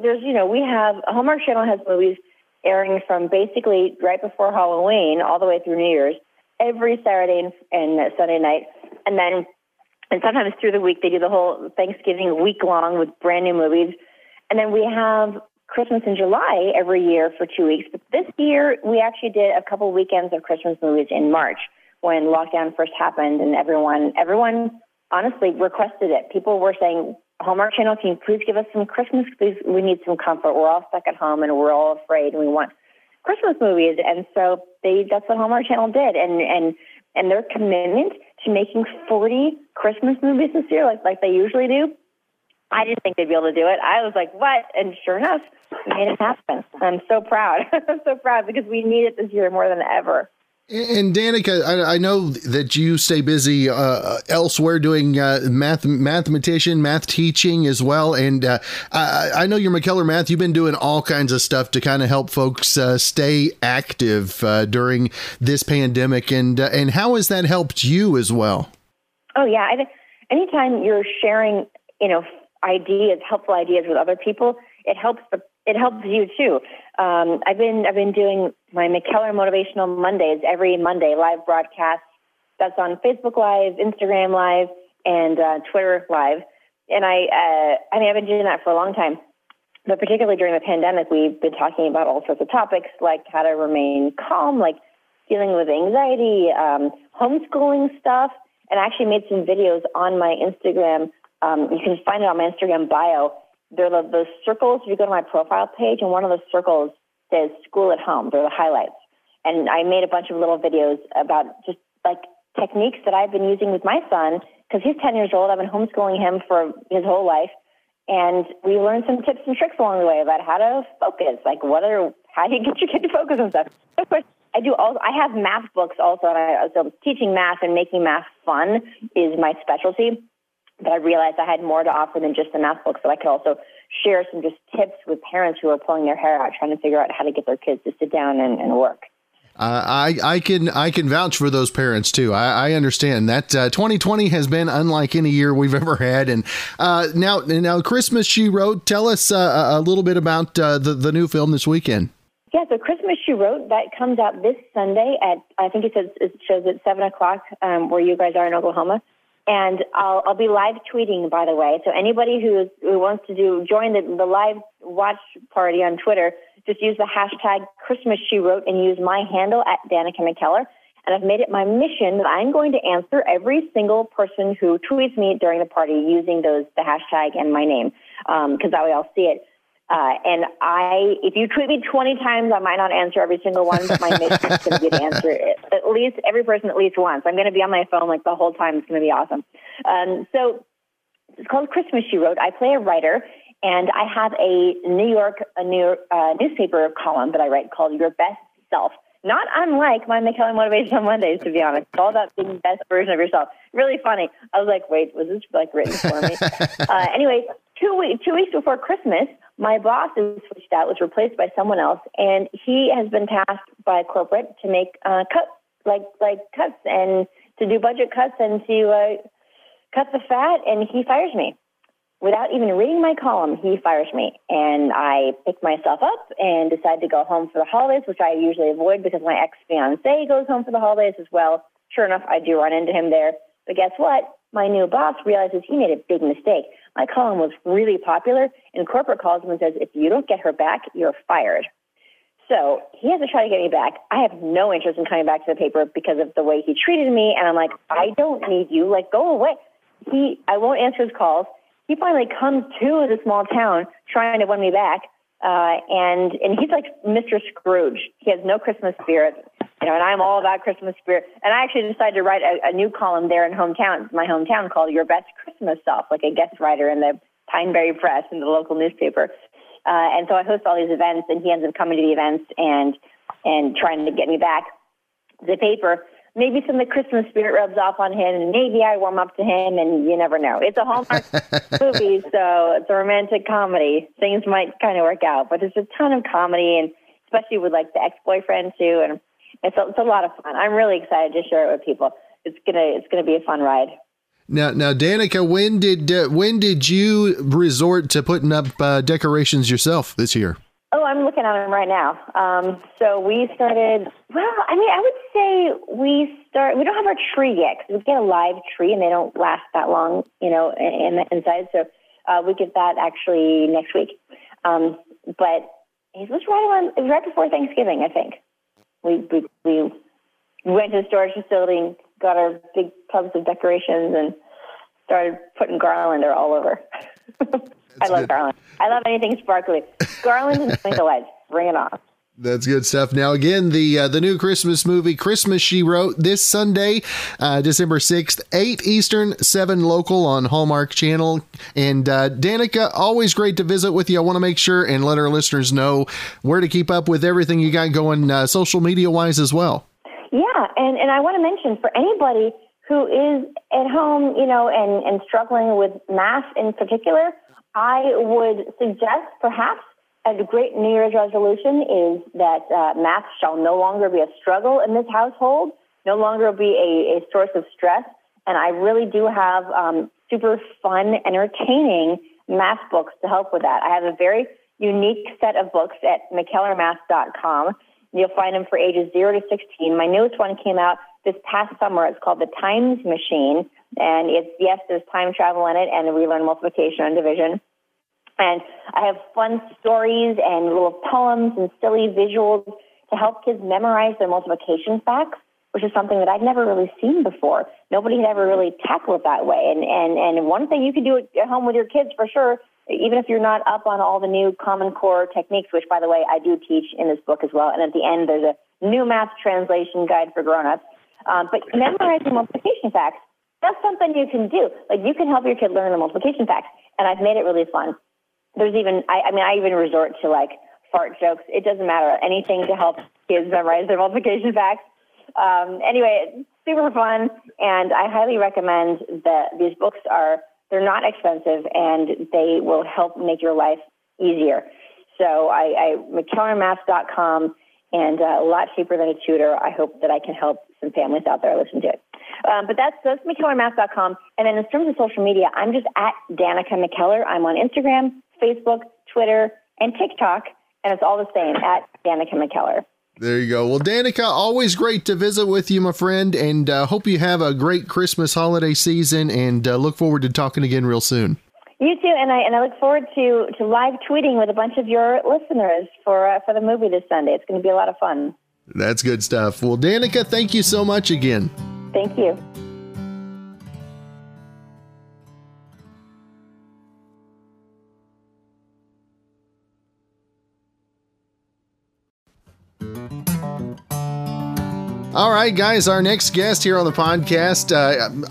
there's, you know, we have Hallmark Channel has movies airing from basically right before Halloween all the way through New Year's, every Saturday and Sunday night. And then, and sometimes through the week, they do the whole Thanksgiving week long with brand new movies. And then we have Christmas in July every year for 2 weeks. But this year, we actually did a couple weekends of Christmas movies in March when lockdown first happened, and everyone honestly requested it. People were saying, Hallmark Channel, can you please give us some Christmas? Please, we need some comfort. We're all stuck at home and we're all afraid and we want Christmas movies. And so that's what Hallmark Channel did. And their commitment to making 40 Christmas movies this year, like they usually do, I didn't think they'd be able to do it. I was like, what? And sure enough, we made it happen. I'm so proud. I'm so proud because we need it this year more than ever. And Danica, I know that you stay busy elsewhere doing math teaching as well. And I know you're McKellar Math. You've been doing all kinds of stuff to kind of help folks stay active during this pandemic. And how has that helped you as well? Oh, yeah. I think anytime you're sharing, ideas, helpful ideas with other people, it helps you too. I've been doing my McKellar Motivational Mondays every Monday, live broadcast. That's on Facebook Live, Instagram Live, and Twitter Live. And I've been doing that for a long time. But particularly during the pandemic, we've been talking about all sorts of topics, like how to remain calm, like dealing with anxiety, homeschooling stuff. And I actually made some videos on my Instagram. You can find it on my Instagram bio. There are those circles. You go to my profile page, and one of those circles says "School at Home." They're the highlights, and I made a bunch of little videos about just like techniques that I've been using with my son because he's 10 years old. I've been homeschooling him for his whole life, and we learned some tips and tricks along the way about how to focus, like how do you get your kid to focus on stuff. Of course, I do. I have math books also, and so teaching math and making math fun is my specialty. But I realized I had more to offer than just the math book, so I could also share some just tips with parents who are pulling their hair out, trying to figure out how to get their kids to sit down and work. I can vouch for those parents too. I understand that 2020 has been unlike any year we've ever had. And now Christmas She Wrote. Tell us a little bit about the new film this weekend. Yeah, so Christmas She Wrote, that comes out this Sunday at, I think it shows at 7:00 where you guys are in Oklahoma. And I'll be live tweeting, by the way. So anybody who wants to join the live watch party on Twitter, just use the hashtag Christmas She Wrote and use my handle at Danica McKellar. And I've made it my mission that I'm going to answer every single person who tweets me during the party using the hashtag and my name, because that way I'll see it. And if you tweet me 20 times, I might not answer every single one, but my mission is going to be to answer it. At least every person at least once. I'm going to be on my phone like the whole time. It's going to be awesome. So it's called Christmas She Wrote. I play a writer, and I have a New York newspaper column that I write called Your Best Self. Not unlike my McKellar Motivational Mondays, to be honest. It's all about being the best version of yourself. Really funny. I was like, wait, was this like written for me? Anyway, two weeks before Christmas, my boss is switched out, was replaced by someone else, and he has been tasked by corporate to make cuts and to do budget cuts and to cut the fat. And he fires me without even reading my column. He fires me, and I pick myself up and decide to go home for the holidays, which I usually avoid because my ex-fiance goes home for the holidays as well. Sure enough, I do run into him there. But guess what? My new boss realizes he made a big mistake. My column was really popular, and corporate calls him and says, if you don't get her back, you're fired. So he has to try to get me back. I have no interest in coming back to the paper because of the way he treated me, and I'm like, I don't need you. Like, go away. I won't answer his calls. He finally comes to the small town trying to win me back, and he's like Mr. Scrooge. He has no Christmas spirit. And I'm all about Christmas spirit. And I actually decided to write a new column there in my hometown, called Your Best Christmas Self, like a guest writer in the Pineberry Press in the local newspaper. And so I host all these events, and he ends up coming to the events and trying to get me back the paper. Maybe some of the Christmas spirit rubs off on him, and maybe I warm up to him, and you never know. It's a Hallmark movie, so it's a romantic comedy. Things might kind of work out, but there's a ton of comedy, and especially with like the ex-boyfriend too, and it's a lot of fun. I'm really excited to share it with people. It's gonna be a fun ride. Now, Danica, when did you resort to putting up decorations yourself this year? Oh, I'm looking at them right now. So we started. Well, I would say we start. We don't have our tree yet because we get a live tree and they don't last that long, inside. So we get that actually next week. But it was right before Thanksgiving, I think. We went to the storage facility and got our big tubs of decorations and started putting garland all over. I love garland. I love anything sparkly. Garland and twinkle lights. Bring it on. That's good stuff. Now, again, the new Christmas movie, Christmas She Wrote, this Sunday, December 6th, 8 Eastern, 7 local on Hallmark Channel. And Danica, always great to visit with you. I want to make sure and let our listeners know where to keep up with everything you got going social media-wise as well. Yeah, and I want to mention for anybody who is at home, you know, and struggling with math in particular, I would suggest perhaps a great New Year's resolution is that math shall no longer be a struggle in this household, no longer be a source of stress. And I really do have super fun, entertaining math books to help with that. I have a very unique set of books at mckellarmath.com. You'll find them for ages 0 to 16. My newest one came out this past summer. It's called The Times Machine. And it's, yes, there's time travel in it, and we learn multiplication and division. And I have fun stories and little poems and silly visuals to help kids memorize their multiplication facts, which is something that I'd never really seen before. Nobody had ever really tackled it that way. And one thing you can do at home with your kids for sure, even if you're not up on all the new Common Core techniques, which, by the way, I do teach in this book as well. And at the end, there's a new math translation guide for grown-ups. But memorizing multiplication facts, that's something you can do. Like, you can help your kid learn the multiplication facts. And I've made it really fun. There's even, I even resort to, like, fart jokes. It doesn't matter. Anything to help kids memorize their multiplication facts. Anyway, it's super fun, and I highly recommend that these books they're not expensive, and they will help make your life easier. So I mckellarmath.com, and a lot cheaper than a tutor. I hope that I can help some families out there listen to it. But that's mckellarmath.com. And then in terms of social media, I'm just at Danica McKellar. I'm on Instagram, Facebook, Twitter, and TikTok, and it's all the same, at Danica McKellar. There you go. Well, Danica, always great to visit with you, my friend, and hope you have a great Christmas holiday season, and look forward to talking again real soon. You too, and I look forward to live tweeting with a bunch of your listeners for the movie this Sunday. It's going to be a lot of fun. That's good stuff. Well, Danica, thank you so much again. Thank you. All right, guys, our next guest here on the podcast,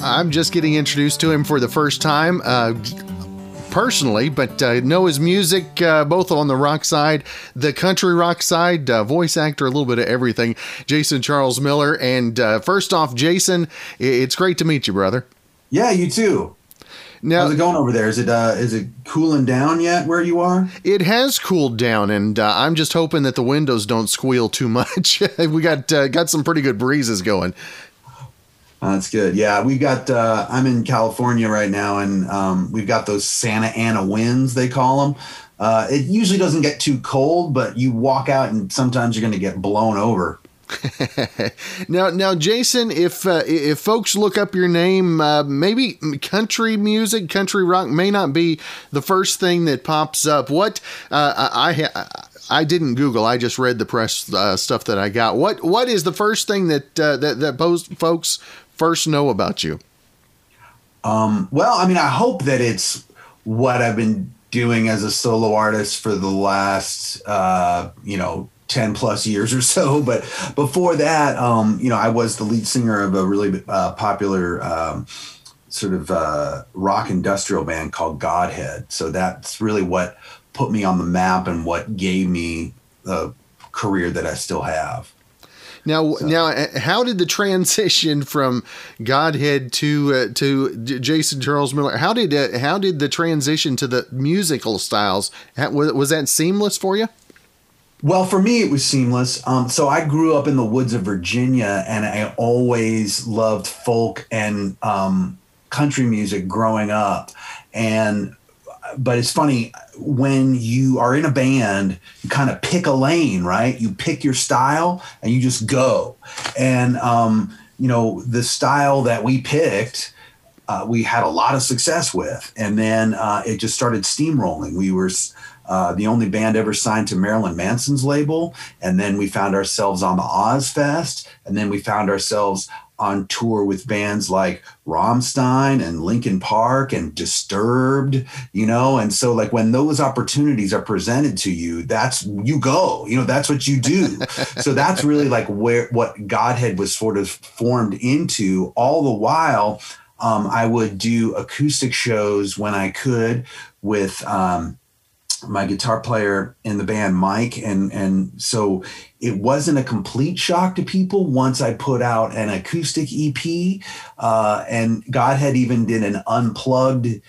I'm just getting introduced to him for the first time personally, but know his music both on the rock side, the country rock side, voice actor, a little bit of everything, Jason Charles Miller. And first off, Jason, it's great to meet you, brother. Yeah, you too. Now, how's it going over there? Is it cooling down yet where you are? It has cooled down, and I'm just hoping that the windows don't squeal too much. We got some pretty good breezes going. That's good. Yeah, we got. I'm in California right now, and we've got those Santa Ana winds, they call them. It usually doesn't get too cold, but you walk out, and sometimes you're going to get blown over. Now, Jason, if folks look up your name, maybe country music, country rock may not be the first thing that pops up. What I didn't Google, I just read the press stuff that I got. What is the first thing that folks first know about you? Well, I mean, I hope that it's what I've been doing as a solo artist for the last 10 plus years or so. But before that, I was the lead singer of a really popular rock industrial band called Godhead. So that's really what put me on the map and what gave me the career that I still have. Now, how did the transition from Godhead to Jason Charles Miller? How did the transition to the musical styles? Was that seamless for you? Well, for me, it was seamless. So I grew up in the woods of Virginia, and I always loved folk and country music growing up. But it's funny, when you are in a band, you kind of pick a lane, right? You pick your style, and you just go. And, the style that we picked, we had a lot of success with. And then it just started steamrolling. We were the only band ever signed to Marilyn Manson's label. And then we found ourselves on the Oz Fest. And then we found ourselves on tour with bands like Rammstein and Linkin Park and Disturbed, And so, like, when those opportunities are presented to you, that's, you go, that's what you do. So that's really like what Godhead was sort of formed into. All the while, I would do acoustic shows when I could with my guitar player in the band, Mike. And so it wasn't a complete shock to people once I put out an acoustic EP, and Godhead even did an unplugged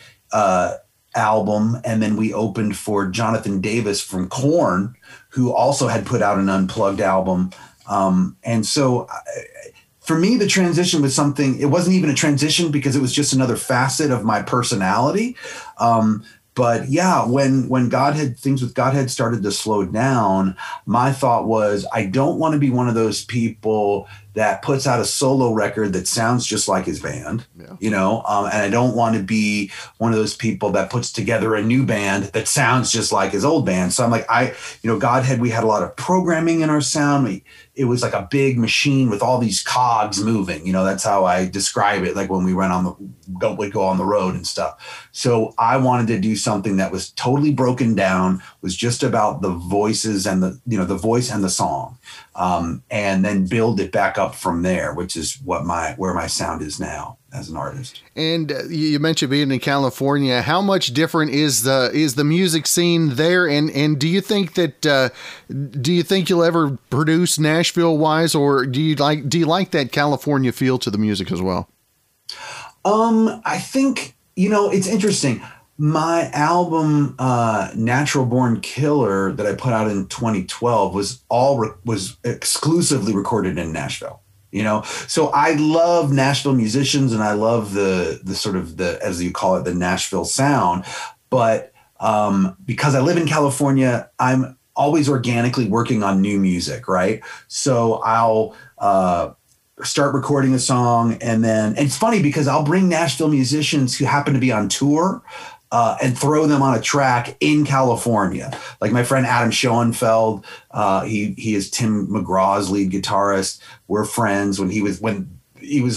album. And then we opened for Jonathan Davis from Korn, who also had put out an unplugged album. And so for me, the transition was something, it wasn't even a transition because it was just another facet of my personality. But yeah, when Godhead, things with Godhead started to slow down, my thought was, I don't want to be one of those people that puts out a solo record that sounds just like his band, you know? And I don't want to be one of those people that puts together a new band that sounds just like his old band. So I'm like, you know, Godhead, we had a lot of programming in our sound. It was like a big machine with all these cogs moving, you know, that's how I describe it. Like when we would go on the road and stuff. So I wanted to do something that was totally broken down, was just about the voices and the voice and the song. And then build it back up from there, which is where my sound is now as an artist. And you mentioned being in California. How much different is the music scene there? And do you think that you'll ever produce Nashville wise, or do you like that California feel to the music as well? I think, you know, it's interesting. My album, Natural Born Killer, that I put out in 2012 was exclusively recorded in Nashville, you know? So I love Nashville musicians and I love the sort of as you call it, the Nashville sound. But because I live in California, I'm always organically working on new music, right? So I'll start recording a song and it's funny because I'll bring Nashville musicians who happen to be on tour and throw them on a track in California. Like my friend Adam Schoenfeld, he is Tim McGraw's lead guitarist. We're friends. When he was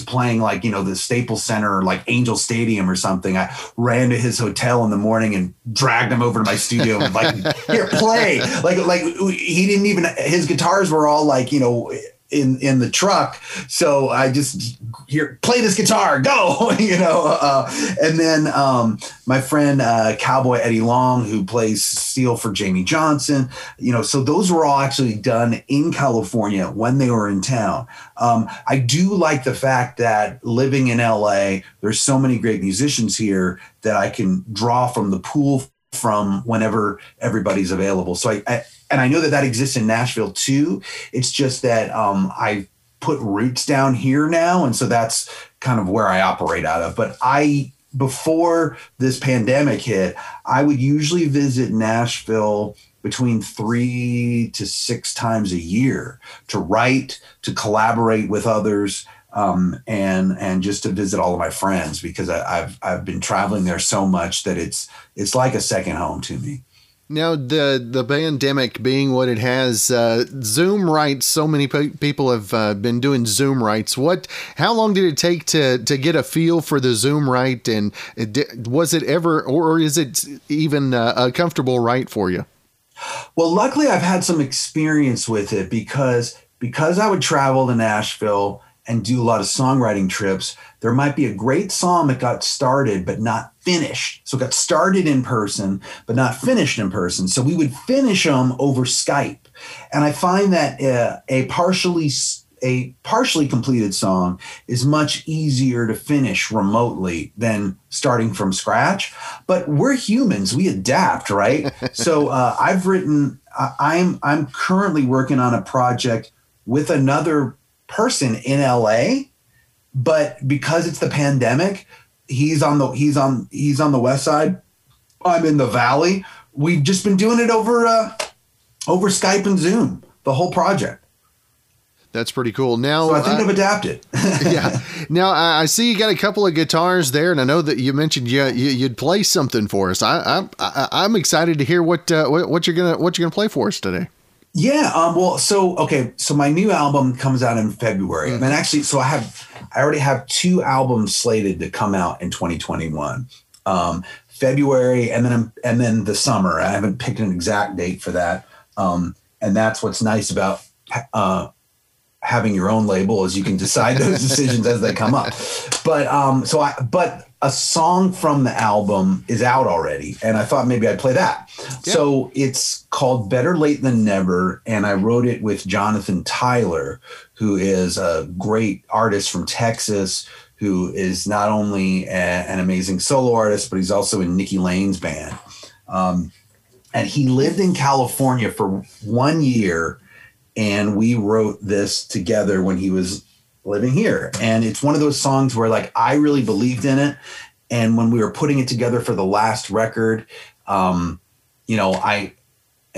playing like, you know, the Staples Center, or like Angel Stadium or something, I ran to his hotel in the morning and dragged him over to my studio and like, here, play. Like he didn't even, his guitars were all like, you know, in the truck. So I just play this guitar, go, you know? And then my friend, Cowboy Eddie Long, who plays steel for Jamie Johnson, you know, so those were all actually done in California when they were in town. I do like the fact that living in LA, there's so many great musicians here that I can draw from the pool from whenever everybody's available. So I know that exists in Nashville too. It's just that I put roots down here now. And so that's kind of where I operate out of. But before this pandemic hit, I would usually visit Nashville between 3 to 6 times a year to write, to collaborate with others, and just to visit all of my friends, because I've been traveling there so much that it's like a second home to me. Now, the pandemic being what it has, Zoom rights, so many people have been doing Zoom rights. How long did it take to get a feel for the Zoom right? And was it ever, or is it even a comfortable right for you? Well, luckily I've had some experience with it because I would travel to Nashville and do a lot of songwriting trips. There might be a great song that got started but not finished. So it got started in person but not finished in person. So we would finish them over Skype. And I find that a partially completed song is much easier to finish remotely than starting from scratch. But we're humans, we adapt, right? So I'm currently working on a project with another person in LA, but because it's the pandemic, he's on the west side, I'm in the valley. We've just been doing it over Skype and Zoom, the whole project. That's pretty cool. Now, so I think I've adapted. Yeah. Now I see you got a couple of guitars there, and I know that you mentioned you'd play something for us. I'm excited to hear what you're gonna play for us today. Yeah. So my new album comes out in February. And actually, so I already have 2 albums slated to come out in 2021, February. And then the summer, I haven't picked an exact date for that. And that's what's nice about, having your own label is you can decide those decisions as they come up. But but a song from the album is out already, and I thought maybe I'd play that. Yeah. So it's called Better Late Than Never, and I wrote it with Jonathan Tyler, who is a great artist from Texas, who is not only an amazing solo artist, but he's also in Nikki Lane's band. And he lived in California for 1 year, and we wrote this together when he was living here. And it's one of those songs where, like, I really believed in it. And when we were putting it together for the last record, and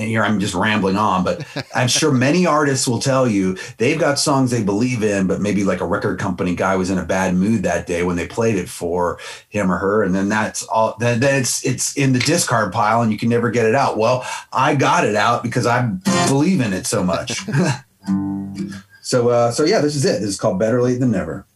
here I'm just rambling on, but I'm sure many artists will tell you they've got songs they believe in, but maybe like a record company guy was in a bad mood that day when they played it for him or her. And then that's all, then it's in the discard pile and you can never get it out. Well, I got it out because I believe in it so much. So yeah, this is it. This is called Better Late Than Never.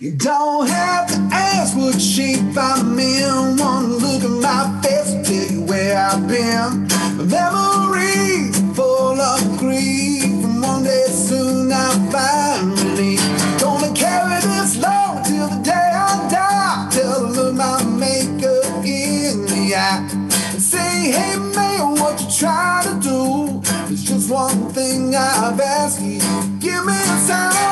You don't have to ask what shape I'm in. One look at my face will tell you where I've been. A memory full of grief, and one day soon I'll find relief. Gonna carry this load till the day I die. Tell look my makeup in the eye and say, hey man, what you trying to do? It's just one thing I've asked you. Give me a sign.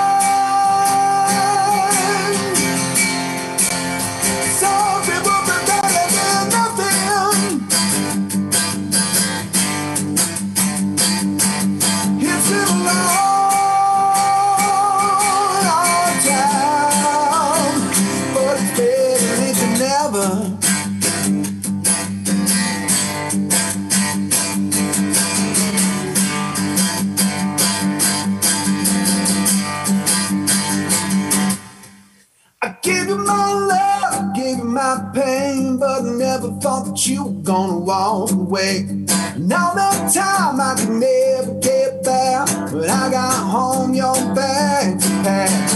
Thought that you were gonna walk away. And all the time I could never get back. But I got home, your bags you packed.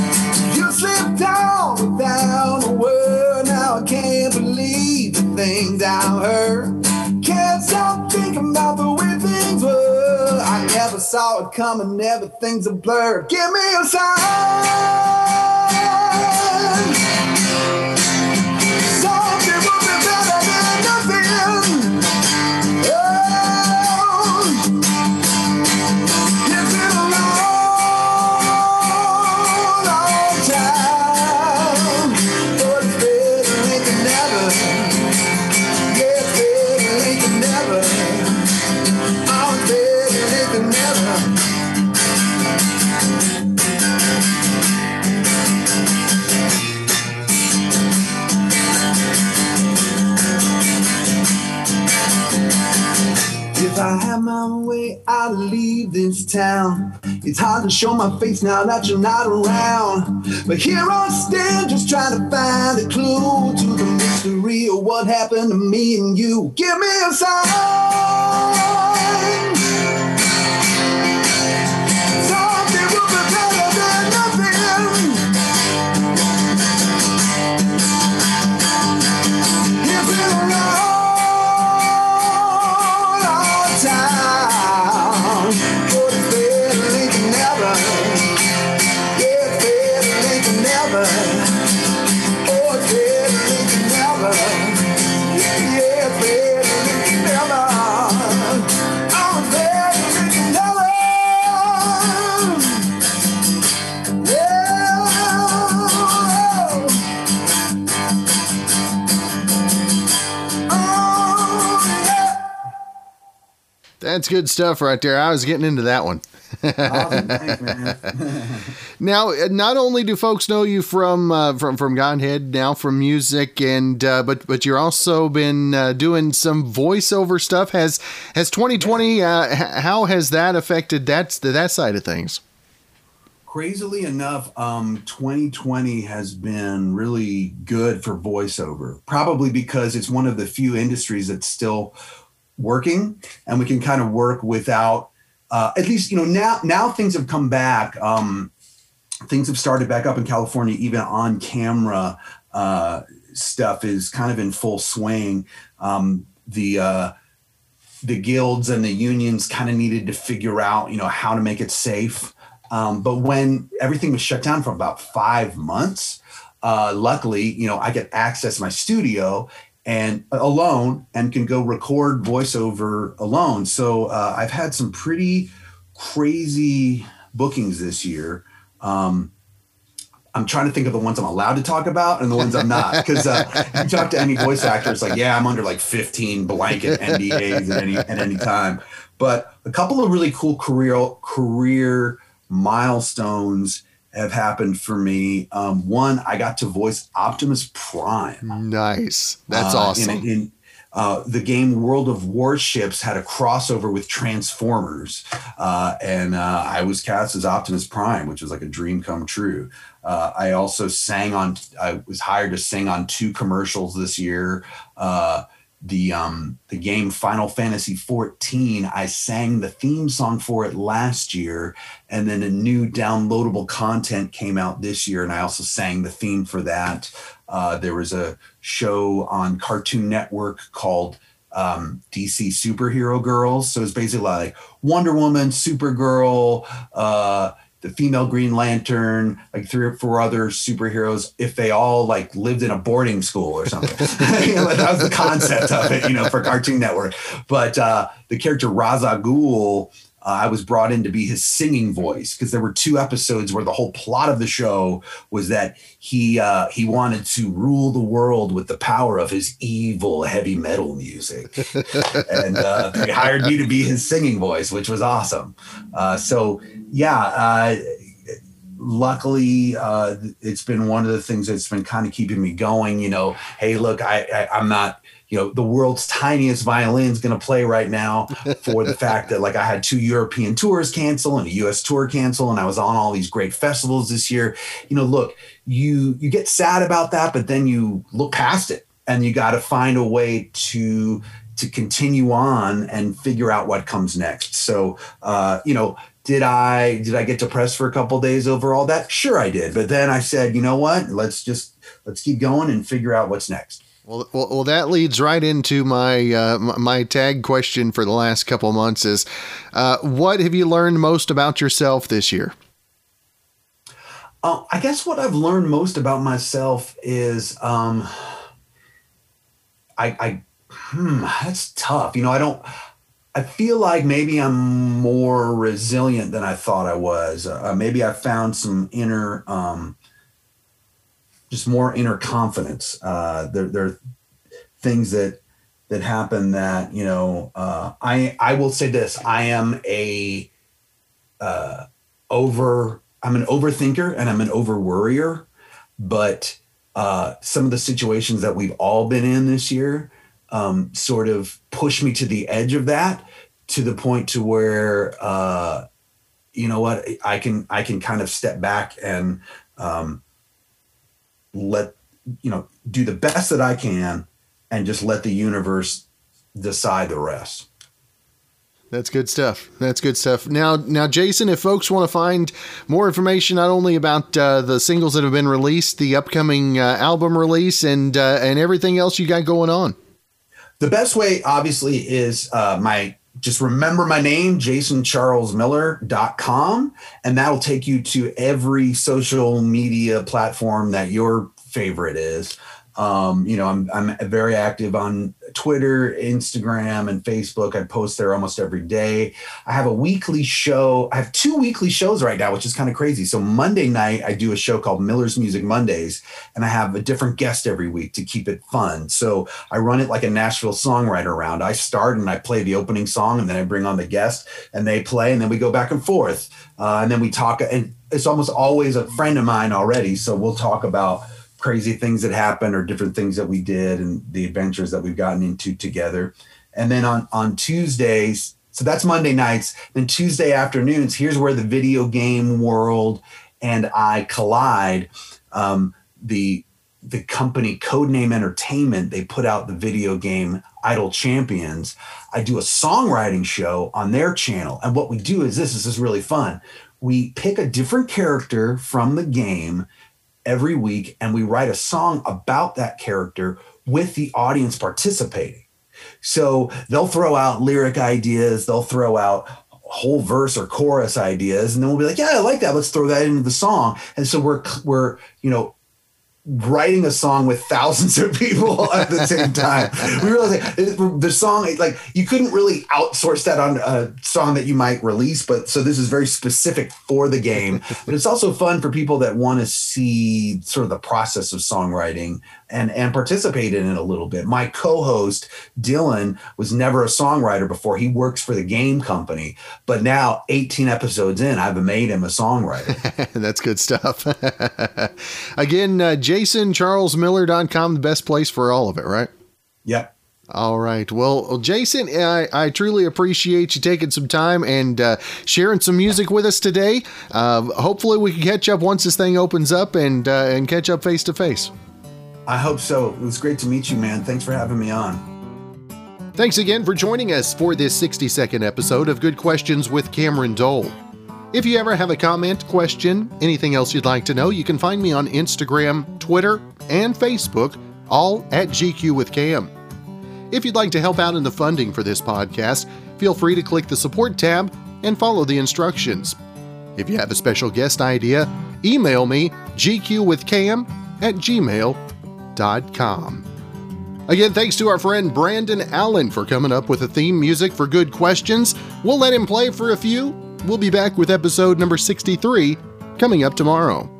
You slipped out without a word. Now I can't believe the things I heard. Can't stop thinking about the way things were. I never saw it coming, everything's a blur. Give me a sign. I leave this town. It's hard to show my face now that you're not around. But here I stand, just trying to find a clue to the mystery of what happened to me and you. Give me a sign. Something will be better than nothing. That's good stuff right there. I was getting into that one. Awesome. Thanks, man. Now, not only do folks know you from Godhead, now from music, and but you're also been doing some voiceover stuff. Has 2020? How has that affected that side of things? Crazily enough, 2020 has been really good for voiceover, probably because it's one of the few industries that's still working, and we can kind of work without, at least, now things have come back. things have started back up in California, even on camera stuff is kind of in full swing. The guilds and the unions kind of needed to figure out, you know, how to make it safe. But when everything was shut down for about 5 months, luckily, you know, I could access my studio and alone and can go record voiceover alone. So I've had some pretty crazy bookings this year. I'm trying to think of the ones I'm allowed to talk about and the ones I'm not. Because you talk to any voice actor, it's like, yeah, I'm under like 15 blanket NDAs at any time. But a couple of really cool career milestones have happened for me. One, I got to voice Optimus Prime. Nice. That's awesome. In the game World of Warships had a crossover with Transformers, and I was cast as Optimus Prime, which was like a dream come true. I also sang on. I was hired to sing on 2 commercials this year. The game Final Fantasy XIV, I sang the theme song for it last year, and then a new downloadable content came out this year, and I also sang the theme for that. There was a show on Cartoon Network called DC Superhero Girls. So it's basically like Wonder Woman, Supergirl, the female Green Lantern, like 3 or 4 other superheroes, if they all like lived in a boarding school or something. You know, that was the concept of it, you know, for Cartoon Network. But the character Raza Ghul, I was brought in to be his singing voice because there were 2 episodes where the whole plot of the show was that he wanted to rule the world with the power of his evil heavy metal music. And they hired me to be his singing voice, which was awesome. Luckily, it's been one of the things that's been kind of keeping me going. You know, hey, look, I'm not, you know, the world's tiniest violin is going to play right now for the fact that like I had 2 European tours cancel and a US tour cancel. And I was on all these great festivals this year. You know, look, you get sad about that, but then you look past it and you got to find a way to continue on and figure out what comes next. So, you know, did I get depressed for a couple of days over all that? Sure, I did. But then I said, you know what, let's keep going and figure out what's next. Well, that leads right into my tag question for the last couple months is, what have you learned most about yourself this year? I guess what I've learned most about myself is, that's tough. You know, I feel like maybe I'm more resilient than I thought I was. Maybe I found some inner, just more inner confidence. There are things that happen that, you know, I will say this, I am I'm an overthinker and I'm an overworrier, but some of the situations that we've all been in this year sort of push me to the edge of that, to the point to where, you know what, I can kind of step back and, do the best that I can and just let the universe decide the rest. That's good stuff. That's good stuff. Now, Jason, if folks want to find more information, not only about the singles that have been released, the upcoming album release and everything else you got going on. The best way, obviously, is just remember my name, JasonCharlesMiller.com, and that'll take you to every social media platform that your favorite is. You know, I'm very active on Twitter, Instagram, and Facebook. I post there almost every day. I have a weekly show. I have 2 weekly shows right now, which is kind of crazy. So Monday night, I do a show called Miller's Music Mondays, and I have a different guest every week to keep it fun. So I run it like a Nashville songwriter round. I start and I play the opening song, and then I bring on the guest, and they play, and then we go back and forth. And then we talk, and it's almost always a friend of mine already. So we'll talk about crazy things that happened or different things that we did and the adventures that we've gotten into together. And then on Tuesdays, so that's Monday nights, then Tuesday afternoons, here's where the video game world and I collide. The company Codename Entertainment, they put out the video game Idol Champions. I do a songwriting show on their channel. And what we do is this is really fun. we pick a different character from the game every week, and we write a song about that character with the audience participating. So they'll throw out lyric ideas, they'll throw out whole verse or chorus ideas, and then we'll be like, yeah, I like that, let's throw that into the song. And so we're you know, writing a song with thousands of people at the same time. We realized like, the song, like, you couldn't really outsource that on a song that you might release, but so this is very specific for the game. But it's also fun for people that want to see sort of the process of songwriting and participate in it a little bit. My co-host, Dylan, was never a songwriter before. He works for the game company, but now 18 episodes in, I've made him a songwriter. That's good stuff. Again, JasonCharlesMiller.com, the best place for all of it, right? Yep. All right. Well, Jason, I truly appreciate you taking some time and sharing some music with us today. Hopefully we can catch up once this thing opens up and catch up face to face. I hope so. It was great to meet you, man. Thanks for having me on. Thanks again for joining us for this 60-second episode of Good Questions with Cameron Dole. If you ever have a comment, question, anything else you'd like to know, you can find me on Instagram, Twitter, and Facebook, all at GQ with Cam. If you'd like to help out in the funding for this podcast, feel free to click the support tab and follow the instructions. If you have a special guest idea, email me, gqwithcam@gmail.com. Again, thanks to our friend Brandon Allen for coming up with the theme music for Good Questions. We'll let him play for a few. We'll be back with episode number 63 coming up tomorrow.